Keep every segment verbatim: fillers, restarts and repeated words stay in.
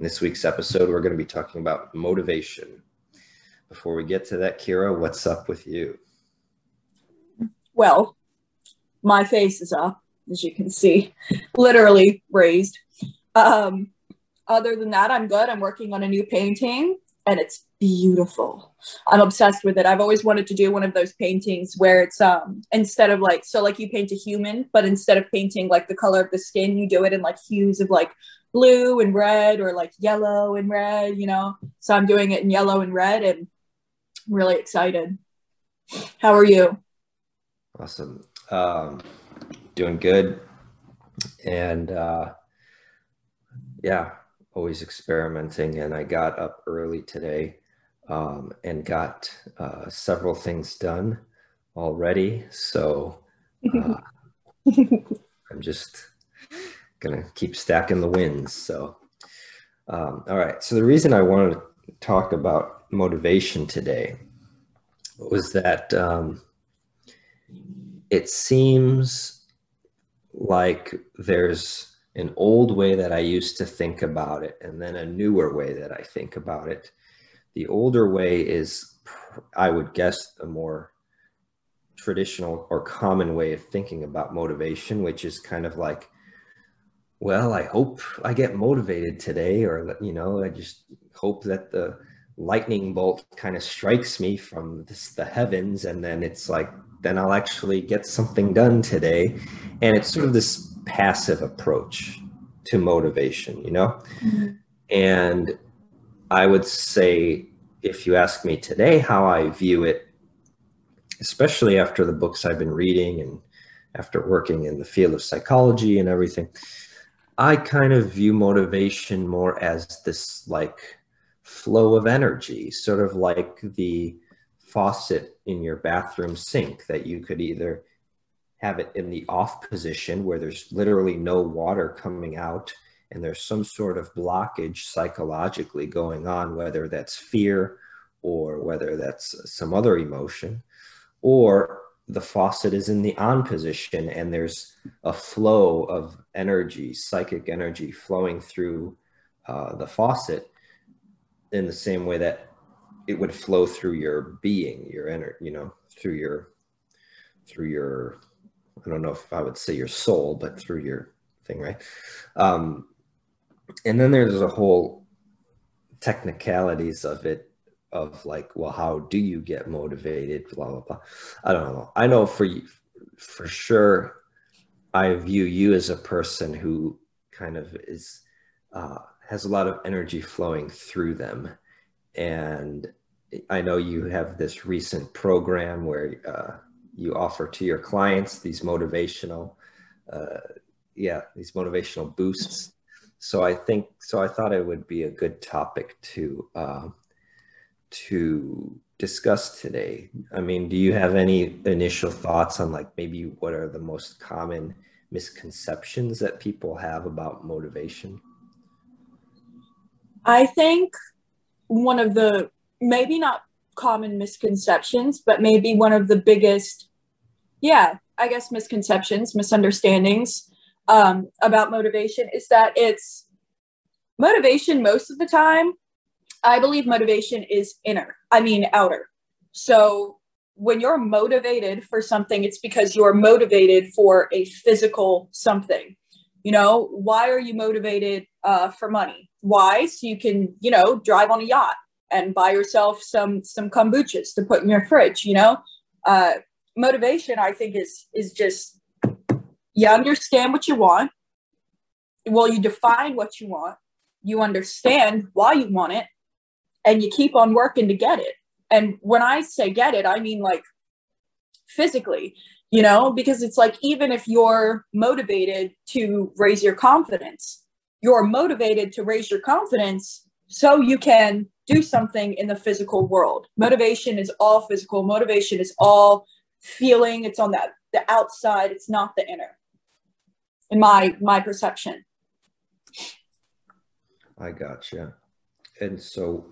In this week's episode, we're going to be talking about motivation. Before we get to that, Kira, what's up with you? Well, my face is up, as you can see, literally raised. Um, other than that, I'm good. I'm working on a new painting, and it's beautiful. I'm obsessed with it. I've always wanted to do one of those paintings where it's um instead of like, so like you paint a human, but instead of painting like the color of the skin, you do it in like hues of like blue and red, or like yellow and red, you know? So I'm doing it in yellow and red, and I'm really excited. How are you? Awesome. Um, doing good. And uh, yeah, always experimenting. And I got up early today um, and got uh, several things done already. So uh, I'm just gonna keep stacking the wins. So, um, all right. So the reason I wanted to talk about motivation today was that um, it seems like there's an old way that I used to think about it, and then a newer way that I think about it. The older way is, I would guess, the more traditional or common way of thinking about motivation, which is kind of like, well, I hope I get motivated today, or, you know, I just hope that the lightning bolt kind of strikes me from this, the heavens, and then it's like, then I'll actually get something done today. And it's sort of this passive approach to motivation, you know? Mm-hmm. And I would say, if you ask me today how I view it, especially after the books I've been reading and after working in the field of psychology and everything, I kind of view motivation more as this like flow of energy, sort of like the faucet in your bathroom sink, that you could either have it in the off position where there's literally no water coming out and there's some sort of blockage psychologically going on, whether that's fear or whether that's some other emotion, or the faucet is in the on position and there's a flow of energy, psychic energy flowing through uh, the faucet in the same way that it would flow through your being, your inner, you know, through your, through your, I don't know if I would say your soul, but through your thing, right? Um, and then there's a whole technicalities of it, of like, well, how do you get motivated, blah, blah, blah. I don't know. I know for you, for sure, I view you as a person who kind of is, uh, has a lot of energy flowing through them. And I know you have this recent program where uh, you offer to your clients these motivational, uh, yeah, these motivational boosts. So I think, so I thought it would be a good topic to, uh, to discuss today. I mean, do you have any initial thoughts on like maybe what are the most common misconceptions that people have about motivation? I think one of the, maybe not common misconceptions, but maybe one of the biggest, yeah, I guess misconceptions, misunderstandings um, about motivation is that it's motivation most of the time. I believe motivation is inner, I mean outer. So when you're motivated for something, it's because you're motivated for a physical something. You know, why are you motivated uh, for money? Why? So you can, you know, drive on a yacht and buy yourself some some kombuchas to put in your fridge, you know? Uh, motivation, I think, is is just, you understand what you want. Well, you define what you want. You understand why you want it. And you keep on working to get it. And when I say get it, I mean like physically, you know, because it's like, even if you're motivated to raise your confidence, you're motivated to raise your confidence so you can do something in the physical world. Motivation is all physical. Motivation is all feeling. It's on that the outside. It's not the inner, in my my perception. I gotcha. And so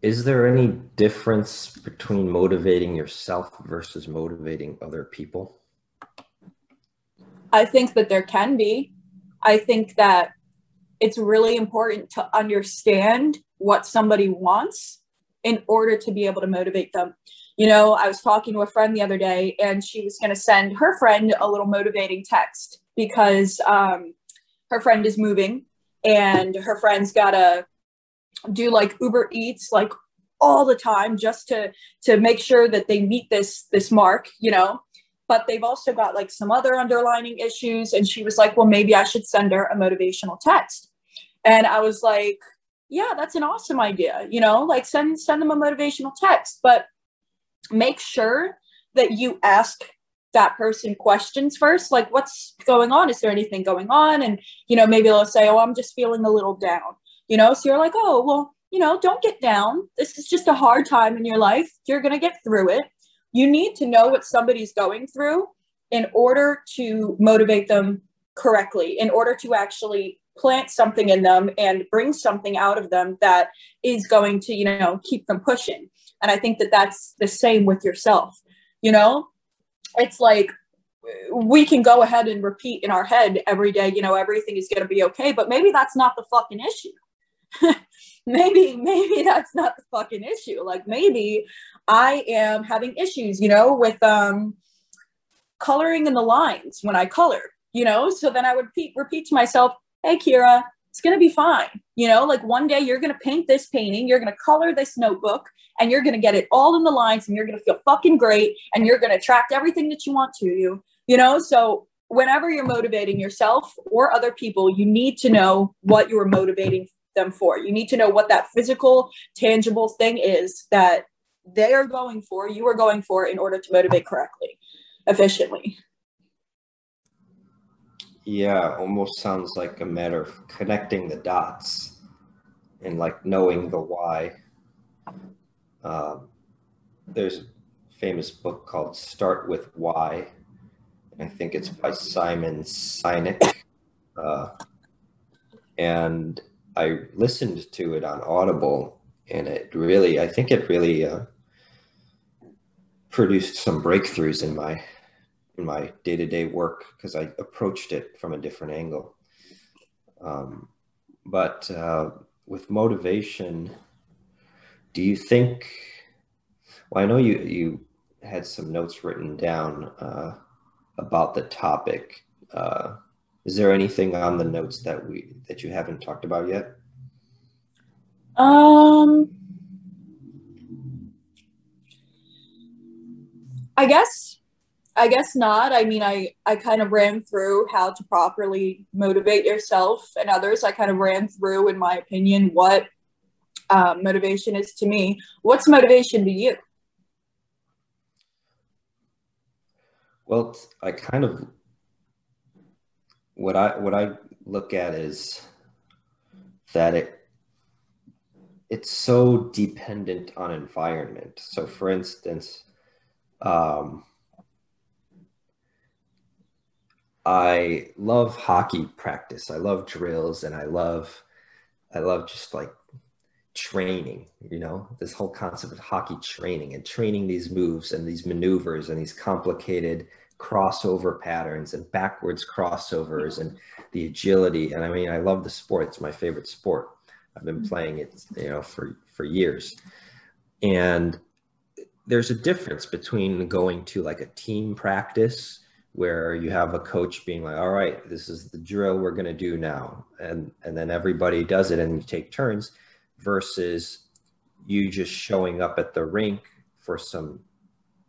is there any difference between motivating yourself versus motivating other people? I think that there can be. I think that it's really important to understand what somebody wants in order to be able to motivate them. You know, I was talking to a friend the other day, and she was going to send her friend a little motivating text because um, her friend is moving, and her friend's got to do like Uber Eats like all the time just to to make sure that they meet this this mark, you know. But they've also got like some other underlining issues, and she was like, well, maybe I should send her a motivational text. And I was like, yeah, that's an awesome idea, you know, like send send them a motivational text, but make sure that you ask that person questions first, like what's going on? Is there anything going on? And, you know, maybe they'll say, oh, I'm just feeling a little down, you know? So you're like, oh, well, you know, don't get down. This is just a hard time in your life. You're going to get through it. You need to know what somebody's going through in order to motivate them correctly, in order to actually plant something in them and bring something out of them that is going to, you know, keep them pushing. And I think that that's the same with yourself. You know, it's like we can go ahead and repeat in our head every day, you know, everything is going to be okay, but maybe that's not the fucking issue. Maybe, maybe that's not the fucking issue. Like maybe I am having issues, you know, with um, coloring in the lines when I color, you know, so then I would repeat, repeat to myself, hey, Kira, it's going to be fine. You know, like one day you're going to paint this painting, you're going to color this notebook, and you're going to get it all in the lines, and you're going to feel fucking great, and you're going to attract everything that you want to you, you know? So whenever you're motivating yourself or other people, you need to know what you're motivating them for. You need to know what that physical, tangible thing is that they are going for, you are going for, in order to motivate correctly, efficiently. Yeah, almost sounds like a matter of connecting the dots and like knowing the why. Um, there's a famous book called Start With Why. I think it's by Simon Sinek. Uh, and I listened to it on Audible, and it really, I think it really uh, produced some breakthroughs in my in my day-to-day work because I approached it from a different angle. Um, but uh, with motivation, do you think, well, I know you, you had some notes written down uh, about the topic. Uh, is there anything on the notes that we, that you haven't talked about yet? Um, I guess, I guess not. I mean, I, I kind of ran through how to properly motivate yourself and others. I kind of ran through, in my opinion, what um, motivation is to me. What's motivation to you? Well, I kind of, what I, what I look at is that it, it's so dependent on environment. So for instance, um, I love hockey practice. I love drills, and I love, I love just like training, you know, this whole concept of hockey training and training these moves and these maneuvers and these complicated crossover patterns and backwards crossovers and the agility. And I mean, I love the sport. It's my favorite sport. I've been playing it, you know, for, for years. And there's a difference between going to like a team practice where you have a coach being like, all right, this is the drill we're going to do now. And, and then everybody does it and you take turns, versus you just showing up at the rink for some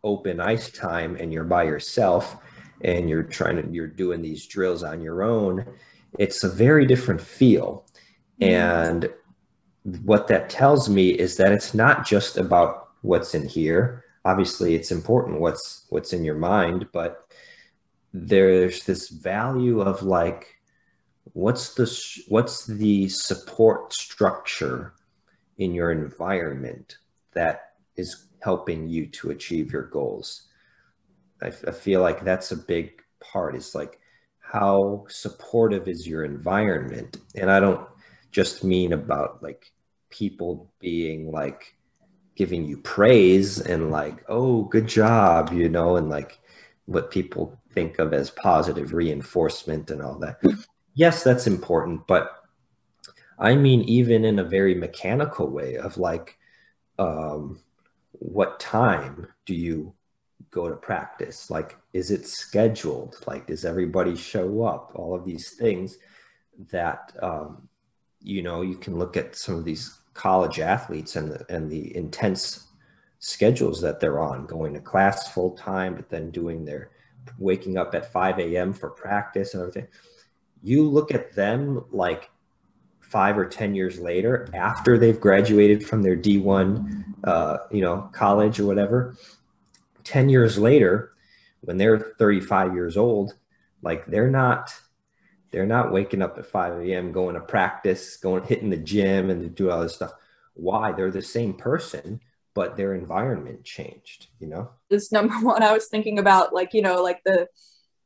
open ice time and you're by yourself and you're trying to, you're doing these drills on your own. It's a very different feel. And what that tells me is that it's not just about what's in here. Obviously it's important what's, what's in your mind, but there's this value of like, what's the, what's the support structure in your environment that is helping you to achieve your goals? I, I feel like that's a big part, is like, how supportive is your environment? And I don't just mean about like people being like, giving you praise and like, oh, good job, you know, and like what people think of as positive reinforcement and all that. Yes, that's important, but I mean, even in a very mechanical way of like, um, what time do you go to practice? Like, is it scheduled? Like, does everybody show up? All of these things that, um, you know, you can look at some of these college athletes and the, and the intense schedules that they're on, going to class full time, but then doing their waking up at five a m for practice and everything. You look at them like five or ten years later, after they've graduated from their D one, uh, you know, college or whatever, ten years later, when they're thirty-five years old, like they're not, they're not waking up at five a m, going to practice, going, hitting the gym and do all this stuff. Why? They're the same person, but their environment changed, you know? This number one, I was thinking about like, you know, like the,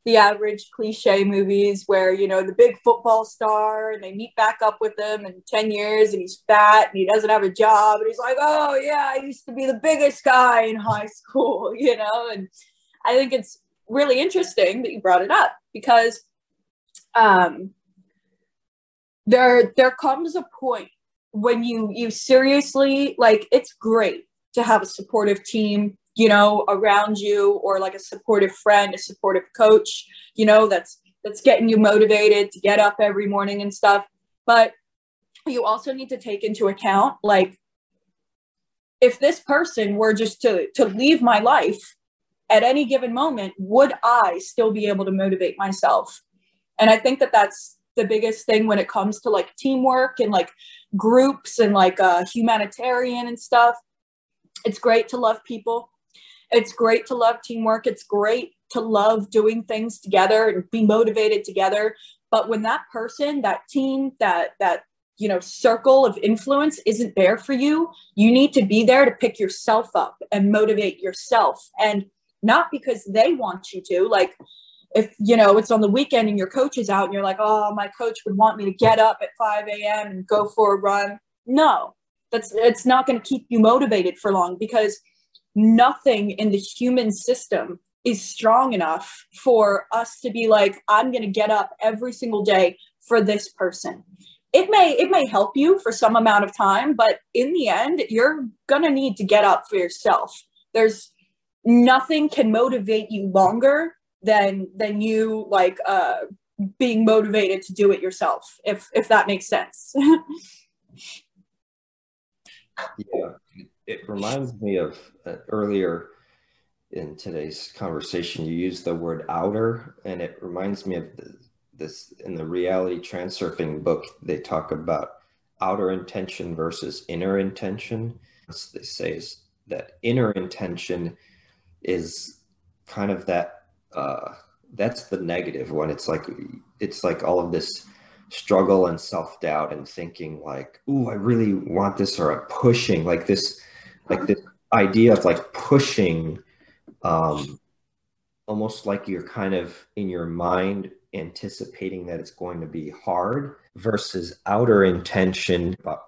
the average cliche movies where, you know, the big football star and they meet back up with him in ten years and he's fat and he doesn't have a job. And he's like, oh yeah, I used to be the biggest guy in high school, you know? And I think it's really interesting that you brought it up because um, there, there comes a point when you, you seriously, like, it's great to have a supportive team, you know, around you, or like a supportive friend, a supportive coach, you know, that's, that's getting you motivated to get up every morning and stuff. But you also need to take into account, like, if this person were just to, to leave my life at any given moment, would I still be able to motivate myself? And I think that that's the biggest thing when it comes to like teamwork and like groups and like uh, humanitarian and stuff. It's great to love people. It's great to love teamwork. It's great to love doing things together and be motivated together. But when that person, that team, that, that, you know, circle of influence isn't there for you, you need to be there to pick yourself up and motivate yourself. And not because they want you to, like, if, you know, it's on the weekend and your coach is out and you're like, oh, my coach would want me to get up at five a m and go for a run. No, that's, it's not going to keep you motivated for long, because nothing in the human system is strong enough for us to be like, I'm going to get up every single day for this person. It may, it may help you for some amount of time, but in the end, you're going to need to get up for yourself. There's nothing can motivate you longer than, than you like, uh, being motivated to do it yourself. If, if that makes sense. Yeah. It reminds me of uh, earlier in today's conversation, you used the word outer, and it reminds me of the, this in the Reality Transurfing book, they talk about outer intention versus inner intention. As they say, is that inner intention is kind of that, uh, that's the negative one. It's like, it's like all of this struggle and self-doubt and thinking like, ooh, I really want this, or I'm pushing like this, like this idea of like pushing, um, almost like you're kind of in your mind anticipating that it's going to be hard, versus outer intention about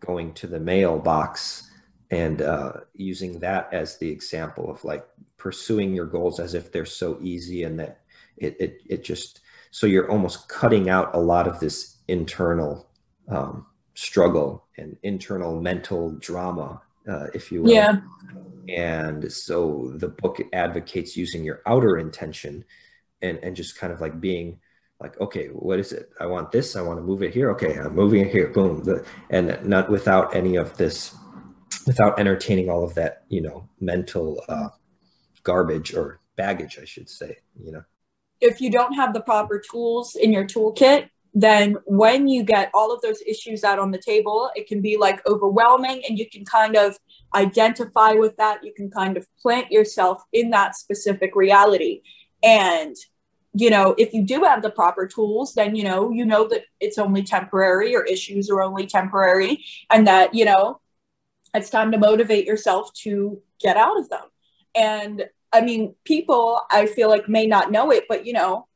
going to the mailbox and uh, using that as the example of like pursuing your goals as if they're so easy and that it, it, it just, so you're almost cutting out a lot of this internal um, struggle and internal mental drama, Uh, if you will. Yeah. And so the book advocates using your outer intention and, and just kind of like being like, okay, what is it? I want this. I want to move it here. Okay. I'm moving it here. Boom. The, and not without any of this, without entertaining all of that, you know, mental uh, garbage or baggage, I should say, you know. If you don't have the proper tools in your toolkit, then when you get all of those issues out on the table, it can be like overwhelming, and you can kind of identify with that. You can kind of plant yourself in that specific reality. And, you know, if you do have the proper tools, then, you know, you know that it's only temporary, or issues are only temporary, and that, you know, it's time to motivate yourself to get out of them. And I mean, people, I feel like, may not know it, but, you know,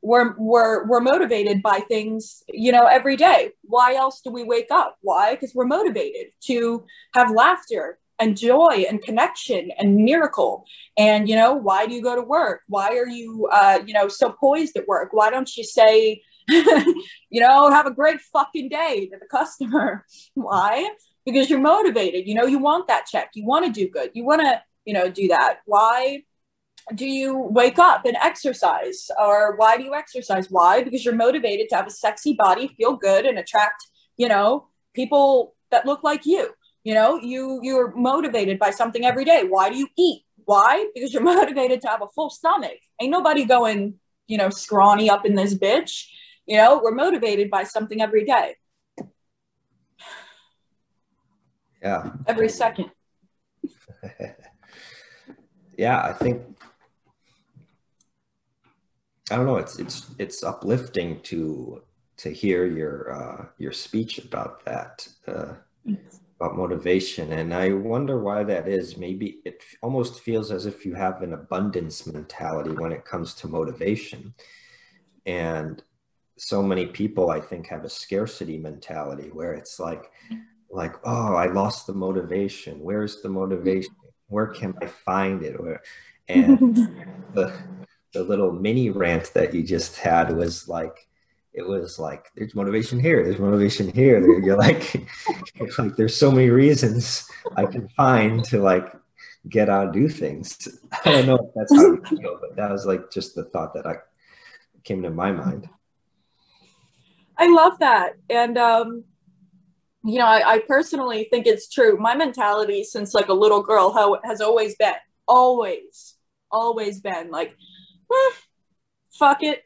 We're, we're, we're motivated by things, you know, every day. Why else do we wake up? Why? Because we're motivated to have laughter and joy and connection and miracle. And, you know, why do you go to work? Why are you, uh, you know, so poised at work? Why don't you say, You know, have a great fucking day to the customer. Why? Because you're motivated. You know, you want that check. You want to do good. You want to, you know, do that. Why do you wake up and exercise? Or why do you exercise? Why? Because you're motivated to have a sexy body, feel good, and attract, you know, people that look like you. You know, you, you're motivated by something every day. Why do you eat? Why? Because you're motivated to have a full stomach. Ain't nobody going, you know, scrawny up in this bitch. You know, we're motivated by something every day. Yeah. Every second. Yeah, I think, I don't know, it's, it's, it's uplifting to, to hear your, uh, your speech about that, uh, about motivation. And I wonder why that is. Maybe it almost feels as if you have an abundance mentality when it comes to motivation. And so many people, I think, have a scarcity mentality where it's like, like, oh, I lost the motivation. Where's the motivation? Where can I find it? Where? And the, the little mini rant that you just had was like, it was like, there's motivation here, there's motivation here. You're like, like, there's so many reasons I can find to like get out and do things. I don't know if that's how you feel, but that was like just the thought that I came to my mind. I love that. And, um, you know, I, I personally think it's true. My mentality since like a little girl how, has always been, always, always been like, eh, fuck it.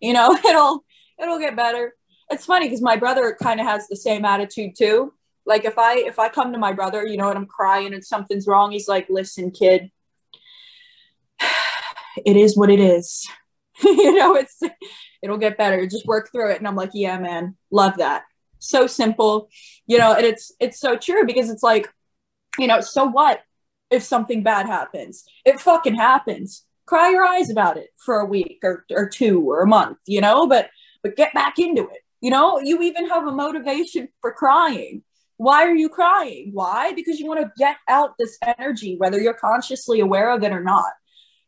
You know, it'll, it'll get better. It's funny because my brother kind of has the same attitude too. Like if I, if I come to my brother, you know, and I'm crying and something's wrong, he's like, listen, kid, it is what it is. You know, it's, it'll get better. Just work through it. And I'm like, yeah, man, love that. So simple, you know, and it's, it's so true because it's like, you know, so what if something bad happens? It fucking happens. Cry your eyes about it for a week or, or two or a month, you know, but, but get back into it. You know, you even have a motivation for crying. Why are you crying? Why? Because you want to get out this energy, whether you're consciously aware of it or not,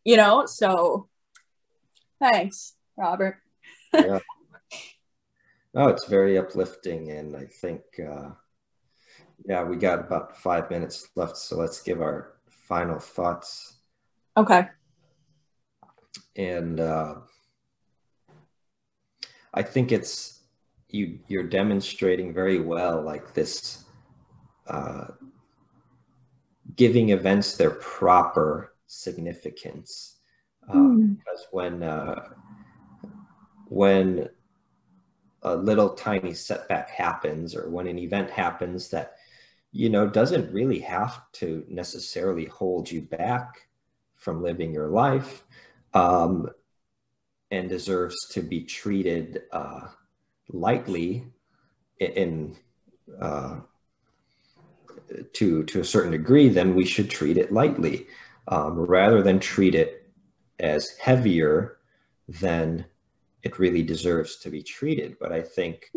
you know? So thanks, Robert. Yeah. No, it's very uplifting. And I think, uh, yeah, we got about five minutes left. So let's give our final thoughts. Okay. And uh, I think it's, you, you're demonstrating very well, like this, uh, giving events their proper significance. Uh, mm. Because when, uh, when, a little tiny setback happens, or when an event happens that, you know, doesn't really have to necessarily hold you back from living your life, um, and deserves to be treated uh, lightly in, uh, to, to a certain degree, then we should treat it lightly, um, rather than treat it as heavier than it really deserves to be treated. But I think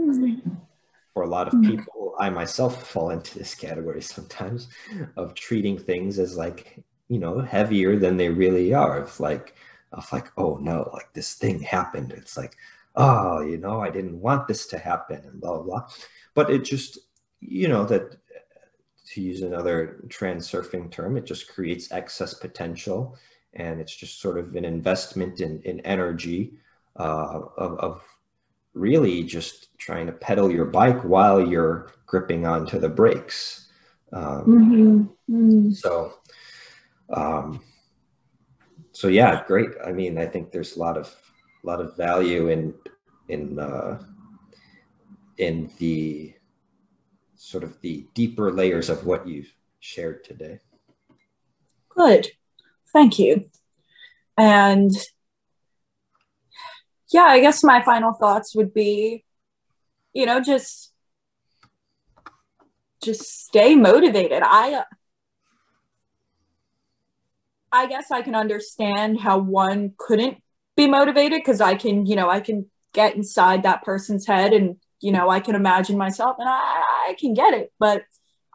for a lot of people, I myself fall into this category sometimes of treating things as like, you know, heavier than they really are. It's like, of like, oh no, like this thing happened. It's like, oh, you know, I didn't want this to happen and blah, blah, blah. But it just, you know, that to use another transurfing term, it just creates excess potential. And it's just sort of an investment in, in energy. Uh, of, of really just trying to pedal your bike while you're gripping onto the brakes. Um, mm-hmm. Mm. So, um, so yeah, great. I mean, I think there's a lot of, a lot of value in, in, uh, in the sort of the deeper layers of what you've shared today. Good. Thank you. And yeah, I guess my final thoughts would be, you know, just, just stay motivated. I, uh, I guess I can understand how one couldn't be motivated because I can, you know, I can get inside that person's head and, you know, I can imagine myself and I, I can get it. But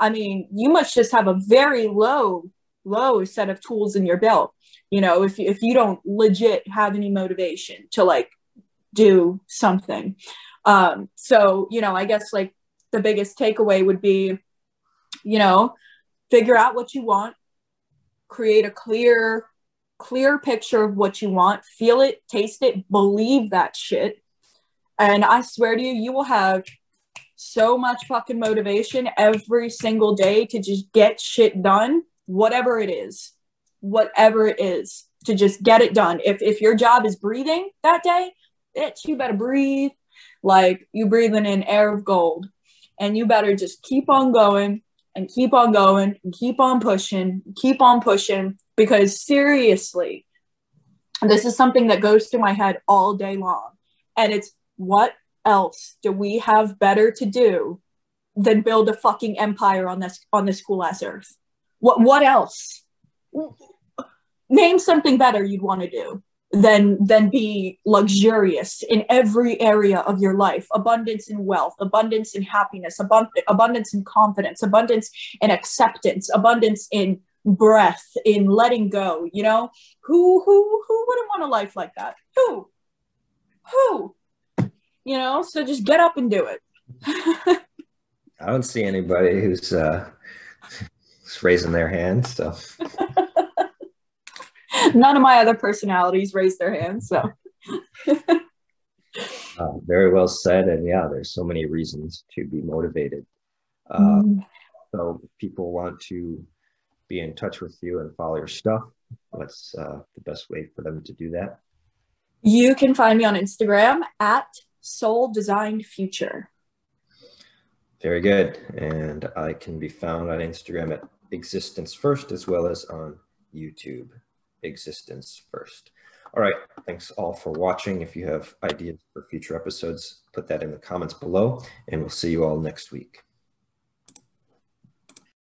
I mean, you must just have a very low, low set of tools in your belt. You know, if, if you don't legit have any motivation to like, do something. Um, so, you know, I guess like the biggest takeaway would be, you know, figure out what you want, create a clear, clear picture of what you want, feel it, taste it, believe that shit. And I swear to you, you will have so much fucking motivation every single day to just get shit done, whatever it is, whatever it is, to just get it done. If, if your job is breathing that day, bitch, you better breathe like you breathing in air of gold, and you better just keep on going and keep on going and keep on pushing, keep on pushing, because seriously, this is something that goes through my head all day long. And it's, what else do we have better to do than build a fucking empire on this on this cool ass earth? What what else? Name something better you'd want to do than than be luxurious in every area of your life. Abundance in wealth, abundance in happiness, abund- abundance in confidence, abundance in acceptance, abundance in breath, in letting go. You know, who who who wouldn't want a life like that? Who? Who? You know, so just get up and do it. I don't see anybody who's uh, raising their hand, so. None of my other personalities raise their hands, so. uh, very well said, and yeah, there's so many reasons to be motivated. Uh, mm. So if people want to be in touch with you and follow your stuff, what's uh, the best way for them to do that? You can find me on Instagram at Soul Designed Future. Very good. And I can be found on Instagram at Existence First, as well as on YouTube, Existence First. All right. Thanks all for watching. If you have ideas for future episodes, put that in the comments below, and we'll see you all next week.